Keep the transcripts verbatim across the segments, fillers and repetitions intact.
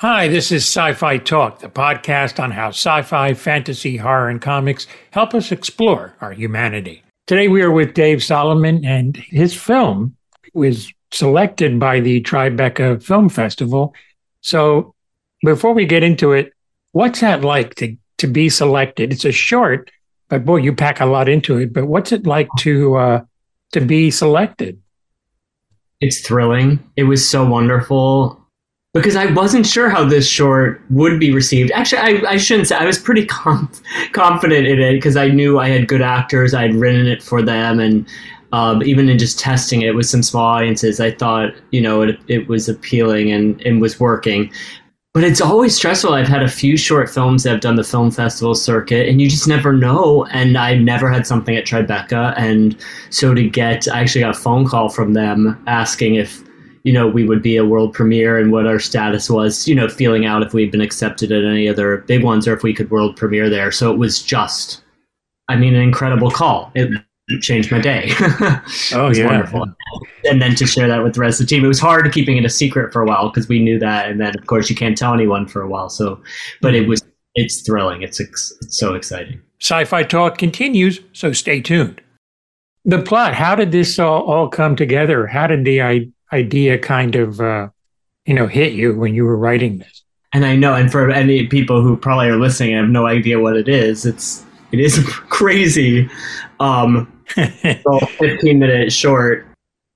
Hi, this is Sci-Fi Talk, the podcast on how sci-fi, fantasy, horror, and comics help us explore our humanity. Today we are with Dave Solomon, and his film was selected by the Tribeca Film Festival. So before we get into it, what's that like to, to be selected? It's a short, but boy, you pack a lot into it. But what's it like to uh, to be selected? It's thrilling. It was so wonderful. Because I wasn't sure how this short would be received. Actually, I, I shouldn't say. I was pretty conf- confident in it because I knew I had good actors. I had written it for them. And um, even in just testing it with some small audiences, I thought, you know, it, it was appealing and, and was working. But it's always stressful. I've had a few short films that have done the film festival circuit, and you just never know. And I never had something at Tribeca. And so to get, I actually got a phone call from them asking if, you know, we would be a world premiere and what our status was, you know, feeling out if we'd been accepted at any other big ones or if we could world premiere there. So it was just, I mean, an incredible call. It changed my day. Oh, it was yeah. Wonderful. And then to share that with the rest of the team, it was hard keeping it a secret for a while because we knew that. And then, of course, you can't tell anyone for a while. So, but it was, it's thrilling. It's, ex- it's so exciting. Sci-Fi Talk continues, so stay tuned. The plot, how did this all, all come together? How did the idea? idea kind of, uh, you know, hit you when you were writing this? And I know, and for any people who probably are listening and have no idea what it is, it's, it is crazy. Um, fifteen minute short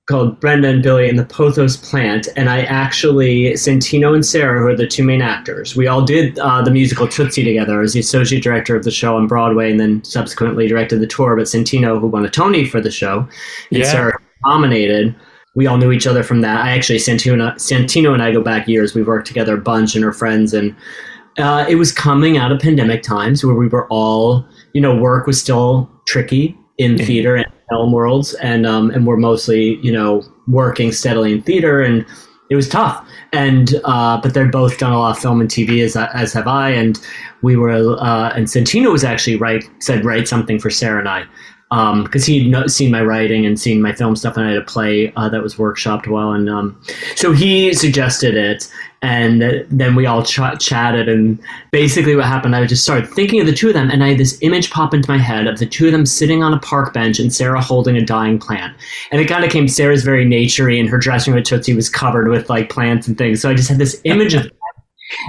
called Brenda and Billy and the Pothos Plant. And I actually, Santino and Sarah, who are the two main actors, we all did uh, the musical Tootsie together as the associate director of the show on Broadway and then subsequently directed the tour. But Santino, who won a Tony for the show, and yeah. Sarah nominated. We all knew each other from that. I actually, Santino, Santino and I go back years. We've worked together a bunch and are friends. And uh, it was coming out of pandemic times where we were all, you know, work was still tricky in theater and film worlds. And, um, and we're mostly, you know, working steadily in theater. And it was tough. And uh, but they're both done a lot of film and T V, as as have I. And we were, uh, and Santino was actually right, said, write something for Sarah and I. Because um, he had no, seen my writing and seen my film stuff, and I had a play uh, that was workshopped well. And um, so he suggested it, and then we all ch- chatted. And basically what happened, I just started thinking of the two of them, and I had this image pop into my head of the two of them sitting on a park bench and Sarah holding a dying plant. And it kind of came, Sarah's very nature-y, and her dressing room at Tootsie was covered with like plants and things. So I just had this image of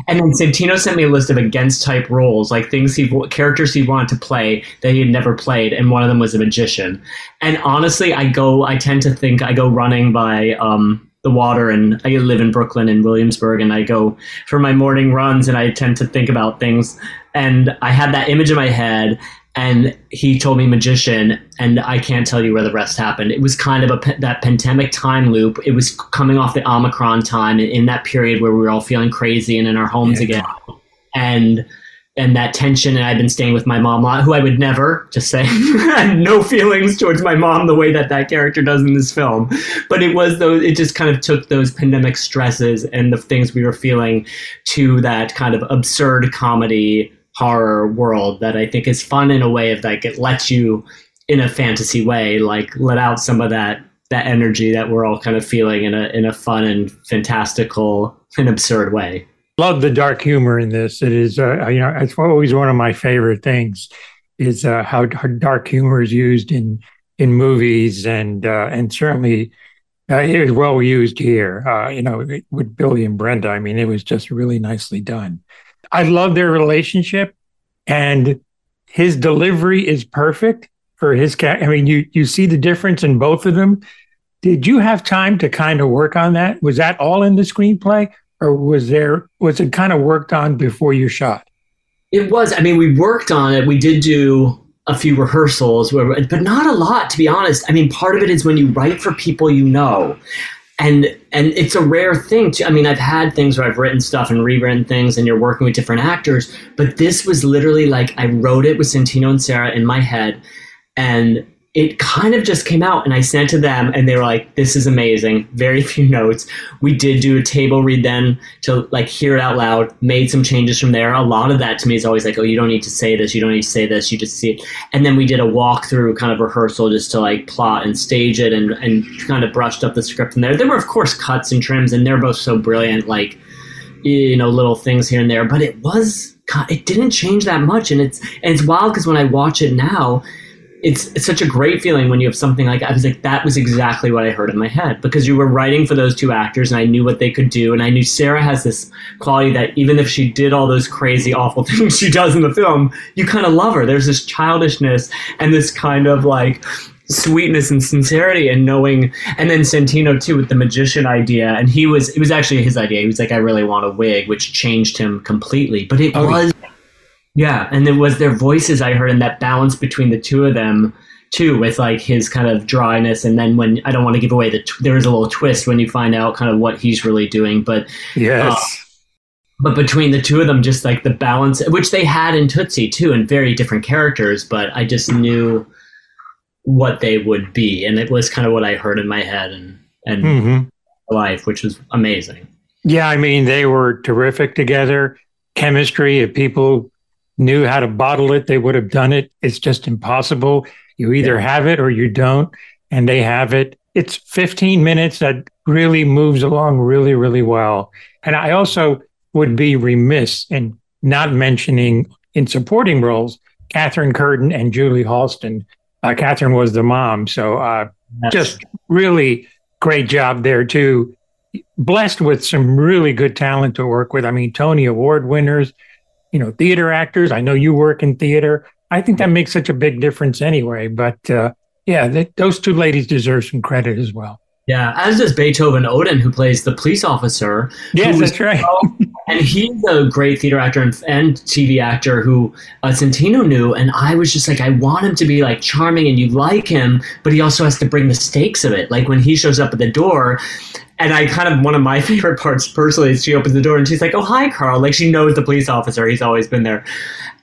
And then Santino sent me a list of against-type roles, like things he characters he wanted to play that he had never played, and one of them was a magician. And honestly, I go, I tend to think I go running by um, the water, and I live in Brooklyn and Williamsburg, and I go for my morning runs, and I tend to think about things. And I had that image in my head, and he told me magician, and I can't tell you where the rest happened. It was kind of a that pandemic time loop. It was coming off the Omicron time in that period where we were all feeling crazy and in our homes yeah. again. And and that tension, and I'd been staying with my mom, who I would never, just say, had no feelings towards my mom the way that that character does in this film. But it was those, it just kind of took those pandemic stresses and the things we were feeling to that kind of absurd comedy horror world that I think is fun in a way of like it lets you in a fantasy way like let out some of that that energy that we're all kind of feeling in a in a fun and fantastical and absurd way. Love the dark humor in this. It is uh, you know it's always one of my favorite things is uh, how dark humor is used in in movies and uh, and certainly uh, it is well used here. Uh, you know with Billy and Brenda, I mean it was just really nicely done. I love their relationship, and his delivery is perfect for his cat. I mean, you you see the difference in both of them. Did you have time to kind of work on that? Was that all in the screenplay, or was there was it kind of worked on before you shot? It was. I mean, we worked on it. We did do a few rehearsals, but not a lot, to be honest. I mean, part of it is when you write for people you know. And and it's a rare thing too. I mean, I've had things where I've written stuff and rewritten things and you're working with different actors, but this was literally like I wrote it with Santino and Sarah in my head and it kind of just came out and I sent to them and they were like, this is amazing. Very few notes. We did do a table read then to like hear it out loud, made some changes from there. A lot of that to me is always like, oh, you don't need to say this. You don't need to say this. You just see it. And then we did a walkthrough kind of rehearsal just to like plot and stage it and, and kind of brushed up the script in there. There were, of course, cuts and trims and they're both so brilliant. Like, you know, little things here and there, but it was, it didn't change that much. And it's, and it's wild because when I watch it now, it's, it's such a great feeling when you have something like, I was like, that was exactly what I heard in my head, because you were writing for those two actors and I knew what they could do. And I knew Sarah has this quality that even if she did all those crazy, awful things she does in the film, you kind of love her. There's this childishness and this kind of like sweetness and sincerity and knowing. And then Santino too, with the magician idea. And he was, it was actually his idea. He was like, I really want a wig, which changed him completely, but it oh, was, yeah. And it was their voices I heard, and that balance between the two of them too, with like his kind of dryness. And then when I don't want to give away the, tw- there is a little twist when you find out kind of what he's really doing, but yes. Uh, But between the two of them, just like the balance, which they had in Tootsie too, and very different characters, but I just knew what they would be. And it was kind of what I heard in my head and, and mm-hmm. life, which was amazing. Yeah. I mean, they were terrific together. Chemistry, if people knew how to bottle it, they would have done it. It's just impossible. You either yeah. have it or you don't, and they have it. It's fifteen minutes that really moves along really, really well. And I also would be remiss in not mentioning, in supporting roles, Katherine Curtin and Julie Halston. Uh, Katherine was the mom, so uh, yes. just really great job there too. Blessed with some really good talent to work with. I mean, Tony Award winners, you know, theater actors. I know you work in theater. I think that makes such a big difference anyway. But uh, yeah, th- those two ladies deserve some credit as well. Yeah, as does Beethoven Odin, who plays the police officer. Yes, that's right. And he's a great theater actor and, and T V actor who uh, Santino knew. And I was just like, I want him to be like charming and you like him, but he also has to bring the stakes of it. Like when he shows up at the door, and I kind of, one of my favorite parts personally is she opens the door and she's like, oh, hi, Carl. Like she knows the police officer. He's always been there.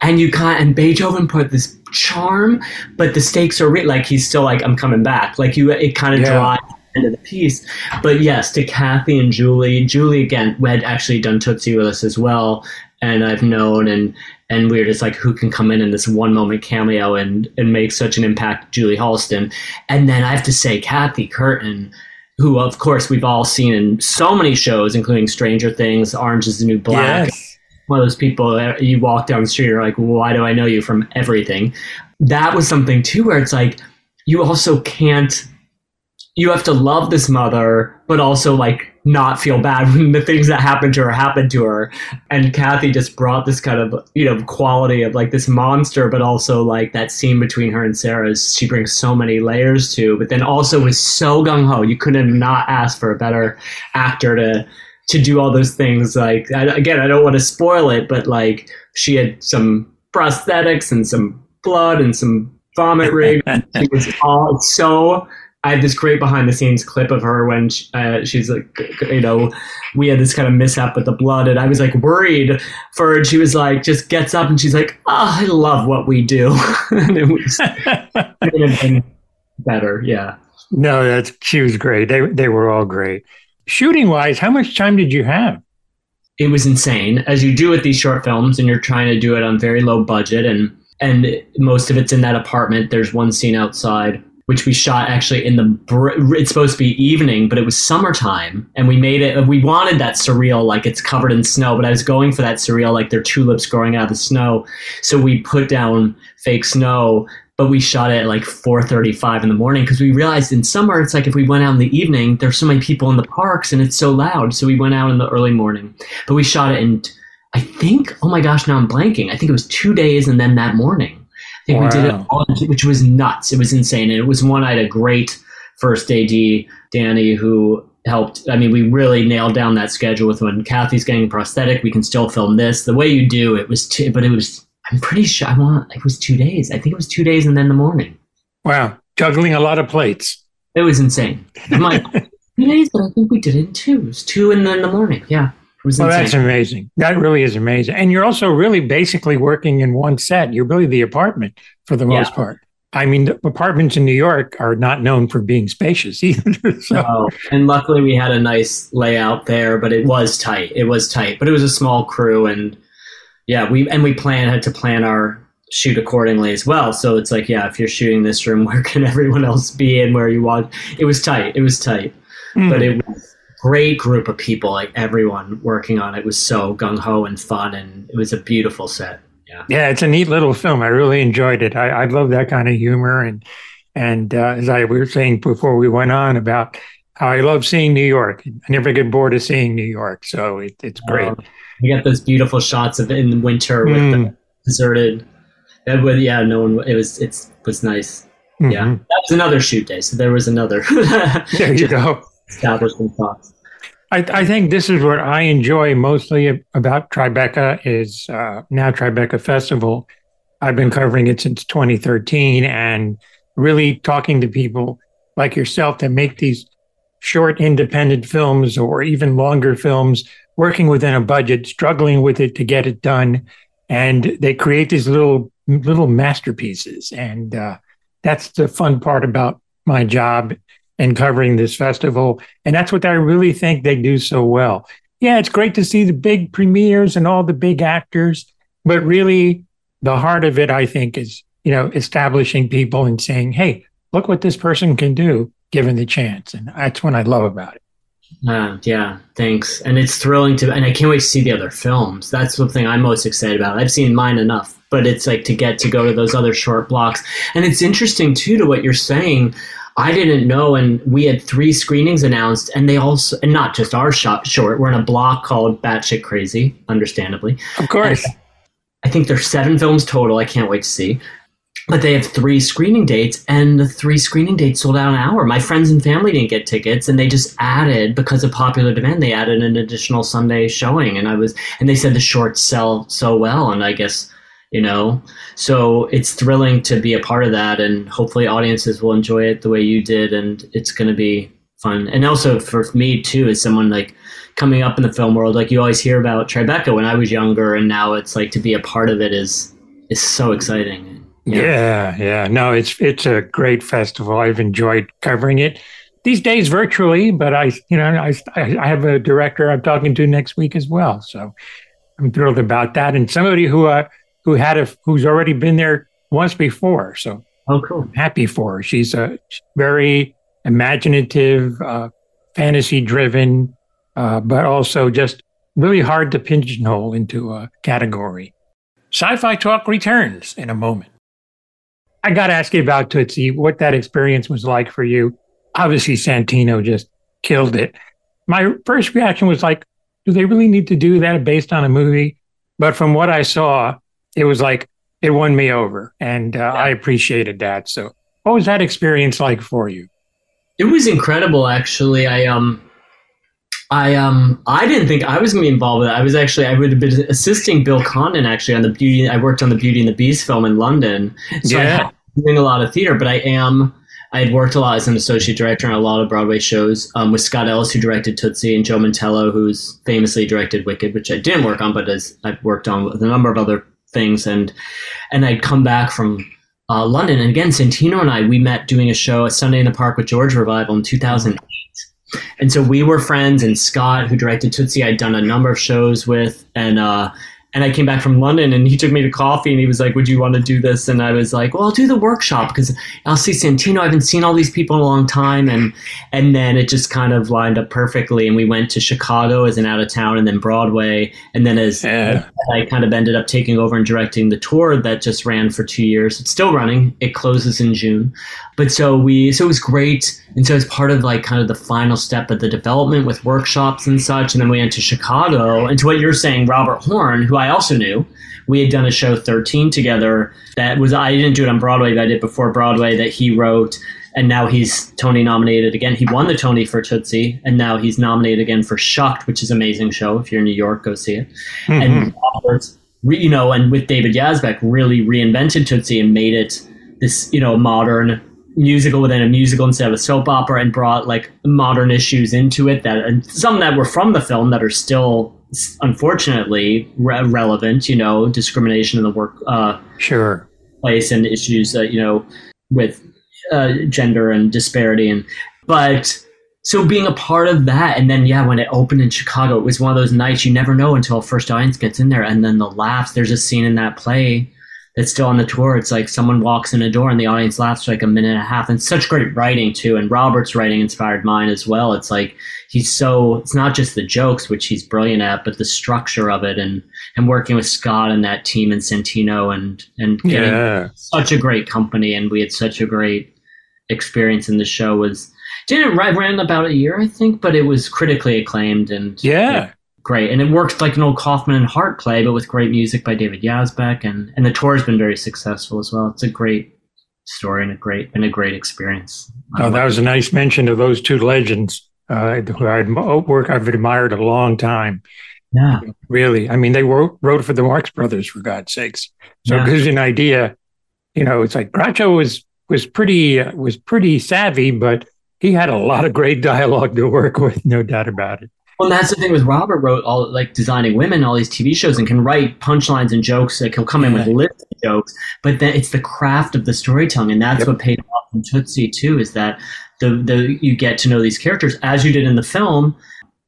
And you can't, and Beethoven put this charm, but the stakes are real. Like he's still like, I'm coming back. Like you, it kind of yeah. drives. End of the piece. But yes, to Kathy and Julie. Julie again had actually done Tootsie with us as well, and I've known, and and we we're just like, who can come in in this one moment cameo and and make such an impact? Julie Halston. And then I have to say Kathy Curtin, who of course we've all seen in so many shows, including Stranger Things, Orange is the New Black. Yes. One of those people that you walk down the street, you're like, why do I know you from everything? That was something too, where it's like you also can't. You have to love this mother, but also like not feel bad when the things that happened to her happened to her. And Kathy just brought this kind of, you know, quality of like this monster, but also like that scene between her and Sarah, she brings so many layers to, but then also was so gung-ho. You couldn't have not asked for a better actor to, to do all those things. Like, I, again, I don't want to spoil it, but like she had some prosthetics and some blood and some vomit rig. She was all so... I have this great behind-the-scenes clip of her when she, uh, she's like, you know, we had this kind of mishap with the blood, and I was like worried for her. And she was like, just gets up, and she's like, "Oh, I love what we do." And it was it had been better, yeah. No, that's she was great. They they were all great. Shooting-wise, how much time did you have? It was insane, as you do with these short films, and you're trying to do it on very low budget, and and most of it's in that apartment. There's one scene outside, which we shot actually in the, it's supposed to be evening, but it was summertime. And we made it, we wanted that surreal, like it's covered in snow, but I was going for that surreal, like they're tulips growing out of the snow. So we put down fake snow, but we shot it at like four thirty-five in the morning because we realized in summer, it's like if we went out in the evening, there's so many people in the parks and it's so loud. So we went out in the early morning, but we shot it in, I think, oh my gosh, now I'm blanking. I think it was two days and then that morning. I think wow. we did it all, which was nuts. It was insane. And it was one, I had a great first A D, Danny, who helped. I mean, we really nailed down that schedule with when Kathy's getting prosthetic, we can still film this. The way you do, it was two, but it was, I'm pretty sure, I want, it was two days. I think it was two days and then the morning. Wow. Juggling a lot of plates. It was insane. I'm like, two days, but I think we did it in two. It was two and then the morning. Yeah. Well, that's amazing. That really is amazing. And you're also really basically working in one set. You're really the apartment for the yeah. most part. I mean, the apartments in New York are not known for being spacious either. So. Oh, and luckily we had a nice layout there, but it was tight. It was tight, but it was a small crew. And yeah, we and we plan had to plan our shoot accordingly as well. So it's like, yeah, if you're shooting this room, where can everyone else be and where you want? It was tight. It was tight, mm. but it was great group of people, like everyone working on it was so gung-ho and fun, and it was a beautiful set. Yeah, yeah, it's a neat little film. I really enjoyed it. I, I love that kind of humor, and and uh, as I we were saying before we went on about how I love seeing New York. I never get bored of seeing New York, so it, it's great. Um, you got those beautiful shots of in the winter with mm. the deserted. That was, yeah, no one. It was it was nice. Mm-hmm. Yeah, that was another shoot day, so there was another. There you go. Establishing thoughts. I, I think this is what I enjoy mostly about Tribeca is uh, now Tribeca Festival. I've been covering it since twenty thirteen and really talking to people like yourself that make these short independent films or even longer films, working within a budget, struggling with it to get it done. And they create these little little masterpieces. And uh, that's the fun part about my job and covering this festival. And that's what I really think they do so well. Yeah, it's great to see the big premieres and all the big actors, but really the heart of it, I think, is, you know, establishing people and saying, hey, look what this person can do given the chance. And that's what I love about it. Uh, yeah, thanks. And it's thrilling to, and I can't wait to see the other films. That's the thing I'm most excited about. I've seen mine enough, but it's like to get to go to those other short blocks. And it's interesting too, to what you're saying, I didn't know, and we had three screenings announced, and they also, and not just our shot short, we're in a block called Batshit Crazy, understandably. Of course. And I think there's seven films total, I can't wait to see. But they have three screening dates, and the three screening dates sold out in an hour. My friends and family didn't get tickets, and they just added, because of popular demand, they added an additional Sunday showing, and I was, and they said the shorts sell so well, and I guess, you know, so it's thrilling to be a part of that, and hopefully audiences will enjoy it the way you did, and it's going to be fun. And also for me too, as someone like coming up in the film world, like you always hear about Tribeca when I was younger, and now it's like to be a part of it is is so exciting. Yeah. yeah yeah no it's it's a great festival. I've enjoyed covering it these days virtually, but I you know I I have a director I'm talking to next week as well, so I'm thrilled about that, and somebody who I who had a who's already been there once before. So oh, cool. I'm happy for her. She's a very imaginative, uh, fantasy-driven, uh, but also just really hard to pigeonhole into a category. Sci-Fi Talk returns in a moment. I got to ask you about Tootsie, what that experience was like for you. Obviously, Santino just killed it. My first reaction was like, do they really need to do that based on a movie? But from what I saw, it was like, it won me over, and uh, yeah. I appreciated that. So what was that experience like for you? It was incredible, actually. I um, I um, I didn't think I was going to be involved with it. I was actually, I would have been assisting Bill Condon, actually, on the Beauty, I worked on the Beauty and the Beast film in London. So yeah. I had been doing a lot of theater, but I am, I had worked a lot as an associate director on a lot of Broadway shows um, with Scott Ellis, who directed Tootsie, and Joe Mantello, who's famously directed Wicked, which I didn't work on, but as I've worked on with a number of other things. And and I'd come back from uh, London. And again, Santino and I, we met doing a show, a Sunday in the Park with George revival in two thousand eight. And so we were friends, and Scott, who directed Tootsie, I'd done a number of shows with. And uh, and I came back from London, and he took me to coffee, and he was like, would you want to do this? And I was like, well, I'll do the workshop because I'll see Santino. I haven't seen all these people in a long time. And and then it just kind of lined up perfectly. And we went to Chicago as an out of town, and then Broadway. And then as yeah. I kind of ended up taking over and directing the tour that just ran for two years. It's still running. It closes in June. But so we, so it was great. And so it's part of like kind of the final step of the development with workshops and such. And then we went to Chicago. And to what you're saying, Robert Horn, who I also knew, we had done a show thirteen together that was, I didn't do it on Broadway, but I did before Broadway, that he wrote. And now he's Tony nominated again. He won the Tony for Tootsie, and now he's nominated again for Shucked, which is an amazing show. If you're in New York, go see it. Mm-hmm. And Robert's, you know, and with David Yazbek, really reinvented Tootsie and made it this, you know, modern musical within a musical instead of a soap opera, and brought like modern issues into it that, and some that were from the film that are still unfortunately re- relevant, you know, discrimination in the work uh sure place, and issues that, you know, with uh gender and disparity. And but so being a part of that, and then yeah, when it opened in Chicago, it was one of those nights you never know until first audience gets in there, and then the laughs. There's a scene in that play it's still on the tour. It's like someone walks in a door and the audience laughs for like a minute and a half. And such great writing too. And Robert's writing inspired mine as well. It's like, he's so, it's not just the jokes, which he's brilliant at, but the structure of it, and, and working with Scott and that team and Santino and, and getting yeah. such a great company. And we had such a great experience in the show. Was, didn't it ran about a year, I think, but it was critically acclaimed and yeah. yeah. great. And it works like an old Kaufman and Hart play, but with great music by David Yazbek. And, and the tour has been very successful as well. It's a great story and a great and a great experience. Oh, that was a nice mention of those two legends uh, who I'd work I've admired a long time. Yeah, really. I mean, they wrote, wrote for the Marx Brothers, for God's sakes. So yeah. it gives you an idea. You know, it's like Groucho was was pretty uh, was pretty savvy, but he had a lot of great dialogue to work with, no doubt about it. Well, that's the thing with Robert. Wrote all like Designing Women, all these T V shows, and can write punchlines and jokes. Like he'll come in with lists of jokes, but then it's the craft of the storytelling, and that's yep. what paid off in Tootsie too. Is that the the you get to know these characters as you did in the film,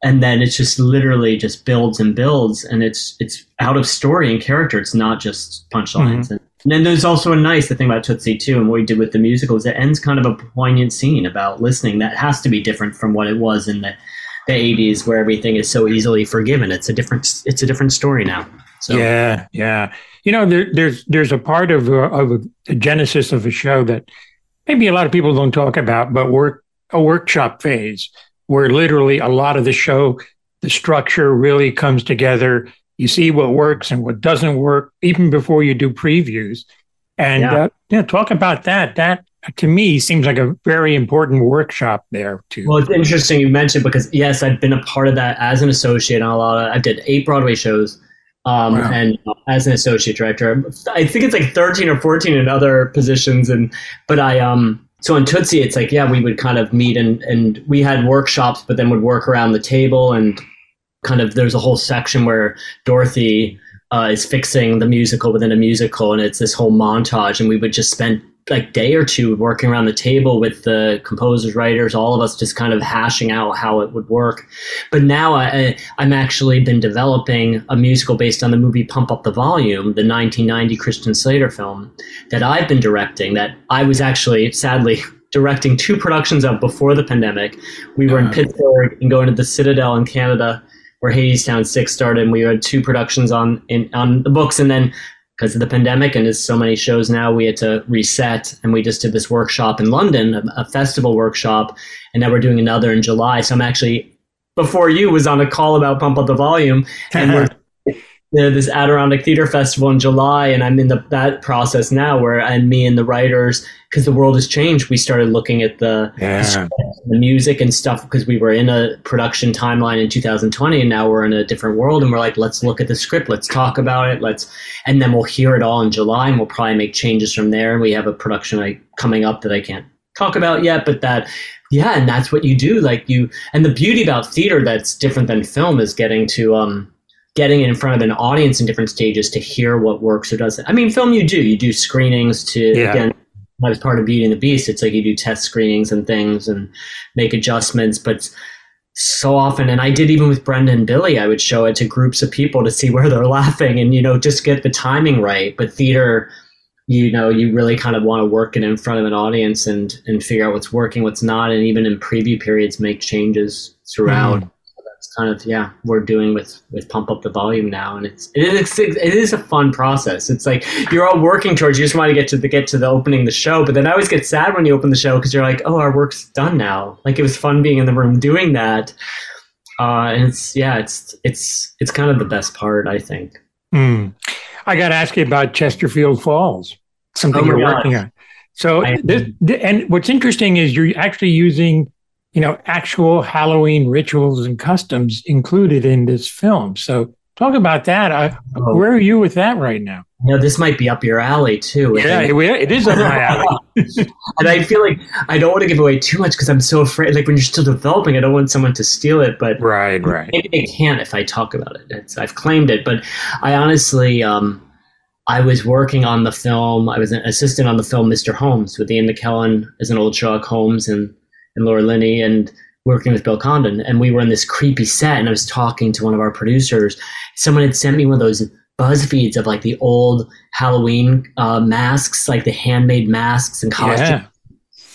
and then it's just literally just builds and builds, and it's it's out of story and character. It's not just punchlines. Mm-hmm. And, and then there's also a nice the thing about Tootsie too, and what we did with the musical is it ends kind of a poignant scene about listening that has to be different from what it was in the. The eighties, where everything is so easily forgiven. It's a different, it's a different story now. So. Yeah, yeah. You know, there, there's there's a part of a, of a, the genesis of a show that maybe a lot of people don't talk about, but work a workshop phase where literally a lot of the show, the structure really comes together. You see what works and what doesn't work, even before you do previews. And yeah, uh, yeah talk about that. That. To me, seems like a very important workshop there too. Well, it's interesting you mentioned, because yes, I've been a part of that as an associate on a lot of. I did eight Broadway shows, um, wow. and as an associate director, I think it's like thirteen or fourteen in other positions. And but I um so on Tootsie, it's like yeah, we would kind of meet and and we had workshops, but then would work around the table and kind of there's a whole section where Dorothy uh, is fixing the musical within a musical, and it's this whole montage, and we would just spend. Like day or two working around the table with the composers, writers, all of us just kind of hashing out how it would work. But now I, I, I'm actually been developing a musical based on the movie Pump Up the Volume, the nineteen ninety Christian Slater film that I've been directing, that I was actually sadly directing two productions of before the pandemic. We were uh, in Pittsburgh and going to the Citadel in Canada where Hadestown six started, and we had two productions on in on the books, and then because of the pandemic and there's so many shows now, we had to reset, and we just did this workshop in London, a, a festival workshop, and now we're doing another in July. So I'm actually, before you, was on a call about Pump Up the Volume, and we're you know, this Adirondack Theater Festival in July, and I'm in the, that process now where and me and the writers, because the world has changed, we started looking at the, yeah. the, the music and stuff, because we were in a production timeline in two thousand twenty, and now we're in a different world, and we're like, let's look at the script, let's talk about it, let's, and then we'll hear it all in July, and we'll probably make changes from there. And we have a production like coming up that I can't talk about yet, but that, yeah, and that's what you do, like you, and the beauty about theater that's different than film is getting to, um, getting it in front of an audience in different stages to hear what works or doesn't. I mean, film you do, you do screenings to, yeah. again, I was part of Beauty and the Beast. It's like you do test screenings and things and make adjustments, but so often, and I did even with Brenda and Billy, I would show it to groups of people to see where they're laughing and, you know, just get the timing right. But theater, you know, you really kind of want to work it in front of an audience and, and figure out what's working, what's not. And even in preview periods, make changes throughout. Mm. That's kind of, yeah, we're doing with, with Pump Up the Volume now. And it's, it is, it is a fun process. It's like, you're all working towards, you just want to get to the, get to the opening the show. But then I always get sad when you open the show, because you're like, oh, our work's done now. Like it was fun being in the room doing that. Uh, and it's, yeah, it's, it's, it's kind of the best part, I think. Mm. I got to ask you about Chesterfield Falls, something oh you're God. working on. So, I, this, and what's interesting is you're actually using, you know, actual Halloween rituals and customs included in this film. So talk about that. I, oh. Where are you with that right now? No, this might be up your alley too. Yeah, it, it is up my alley. And I feel like I don't want to give away too much because I'm so afraid, like when you're still developing, I don't want someone to steal it, but right, right. maybe they can if I talk about it. It's, I've claimed it, but I honestly, um, I was working on the film. I was an assistant on the film, Mister Holmes, with Ian McKellen as an old Sherlock Holmes and and Laura Linney, and working with Bill Condon. And we were in this creepy set, and I was talking to one of our producers. Someone had sent me one of those BuzzFeeds of like the old Halloween uh, masks, like the handmade masks and costumes. Yeah.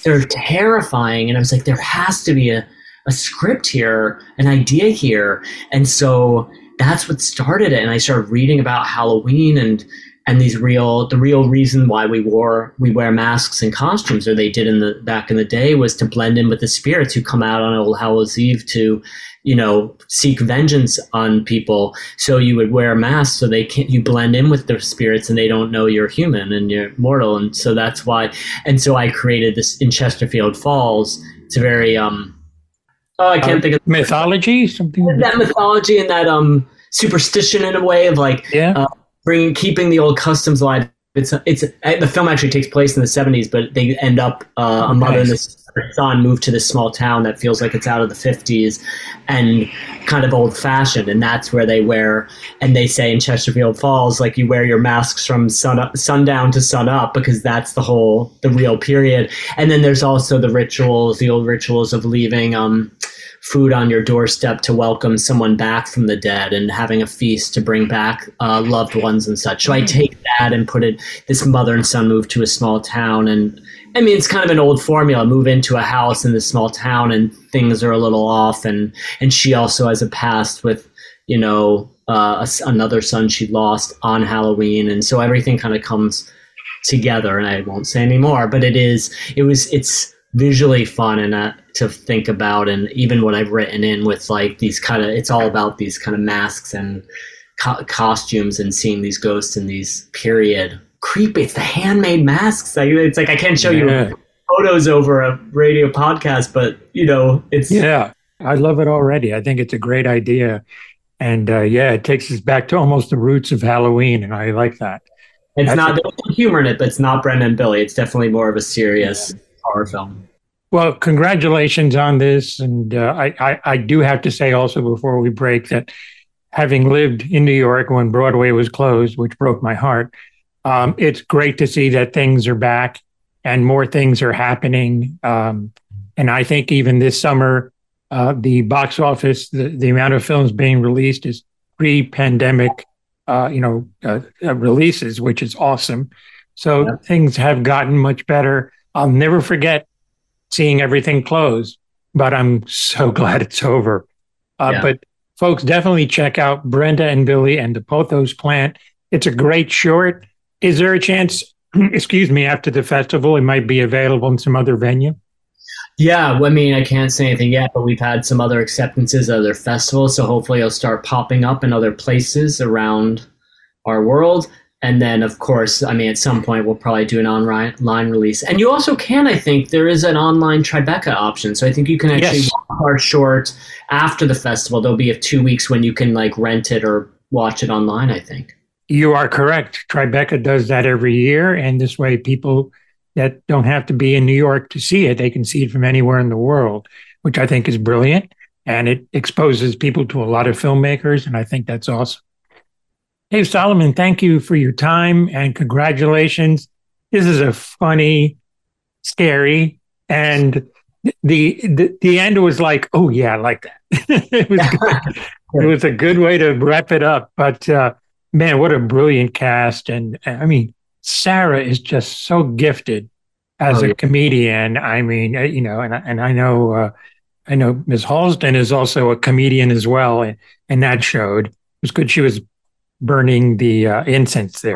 They're terrifying. And I was like, there has to be a, a script here, an idea here. And so that's what started it. And I started reading about Halloween and and these real the real reason why we wore we wear masks and costumes, or they did in the back in the day, was to blend in with the spirits who come out on Old Hallows Eve to, you know, seek vengeance on people. So you would wear a mask so they can't, you blend in with their spirits and they don't know you're human and you're mortal. And so that's why, and so I created this in Chesterfield Falls. It's a very, um, oh, I can't uh, think of mythology, something like that. That mythology and that um, superstition in a way of like, yeah. uh, bringing, keeping the old customs alive. It's, it's, the film actually takes place in the seventies, but they end up, uh, a mother and nice. her son move to this small town that feels like it's out of the fifties and kind of old fashioned. And that's where they wear, and they say in Chesterfield Falls, like, you wear your masks from sun up, sundown to sun up, because that's the whole, the real period. And then there's also the rituals, the old rituals of leaving, um, food on your doorstep to welcome someone back from the dead, and having a feast to bring back uh, loved ones and such. So I take that and put it, this mother and son move to a small town, and I mean, it's kind of an old formula, move into a house in this small town and things are a little off. And, and she also has a past with, you know, uh, a, another son she lost on Halloween. And so everything kind of comes together, and I won't say any more, but it is, it was, it's, visually fun and uh, to think about, and even what I've written in with like these kind of, it's all about these kind of masks and co- costumes and seeing these ghosts in these period creepy, it's the handmade masks. Like, it's like, I can't show yeah. you photos over a radio podcast, but you know, it's. Yeah, I love it already. I think it's a great idea. And uh, yeah, it takes us back to almost the roots of Halloween, and I like that. It's That's not a- humor in it, but it's not Brenda and Billy. It's definitely more of a serious yeah. horror film. Well, congratulations on this. And uh, I, I, I do have to say also before we break that having lived in New York when Broadway was closed, which broke my heart, um, it's great to see that things are back and more things are happening. Um, and I think even this summer, uh, the box office, the, the amount of films being released is pre-pandemic, uh, you know, uh, uh, releases, which is awesome. So yeah. things have gotten much better. I'll never forget seeing everything close, but I'm so glad it's over. Uh, yeah. But folks, definitely check out Brenda and Billy and the Pothos Plant. It's a great short. Is there a chance, excuse me, after the festival, it might be available in some other venue? Yeah, I mean, I can't say anything yet, but we've had some other acceptances at other festivals, so hopefully it'll start popping up in other places around our world. And then, of course, I mean, at some point, we'll probably do an online release. And you also can, I think, there is an online Tribeca option. So I think you can actually yes. watch our short after the festival. There'll be a two weeks when you can, like, rent it or watch it online, I think. You are correct. Tribeca does that every year. And this way, people that don't have to be in New York to see it, they can see it from anywhere in the world, which I think is brilliant. And it exposes people to a lot of filmmakers. And I think that's awesome. Dave Solomon, thank you for your time and congratulations. This is a funny, scary, and the the, the end was like, oh yeah, I like that. It was good. It was a good way to wrap it up. But uh, man, what a brilliant cast! And I mean, Sarah is just so gifted as oh, a yeah. comedian. I mean, you know, and and I know uh, I know Miz Halston is also a comedian as well, and, and that showed. It was good. She was burning the uh, incense there.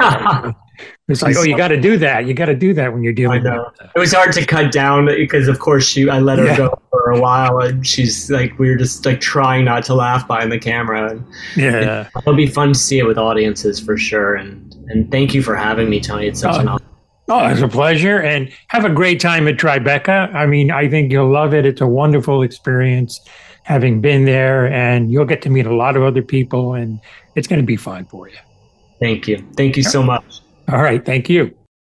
It's like, oh, you got to do that. You got to do that when you're dealing. I know. With it was hard to cut down because, of course, she. I let her yeah. go for a while, and she's like, we were just like trying not to laugh behind the camera. And yeah, it, it'll be fun to see it with audiences for sure. And and thank you for having me, Tony. It's such oh, an honor. Oh, it's a pleasure, and have a great time at Tribeca. I mean, I think you'll love it. It's a wonderful experience. Having been there, and you'll get to meet a lot of other people, and it's going to be fun for you. Thank you. Thank you so much. All right. Thank you.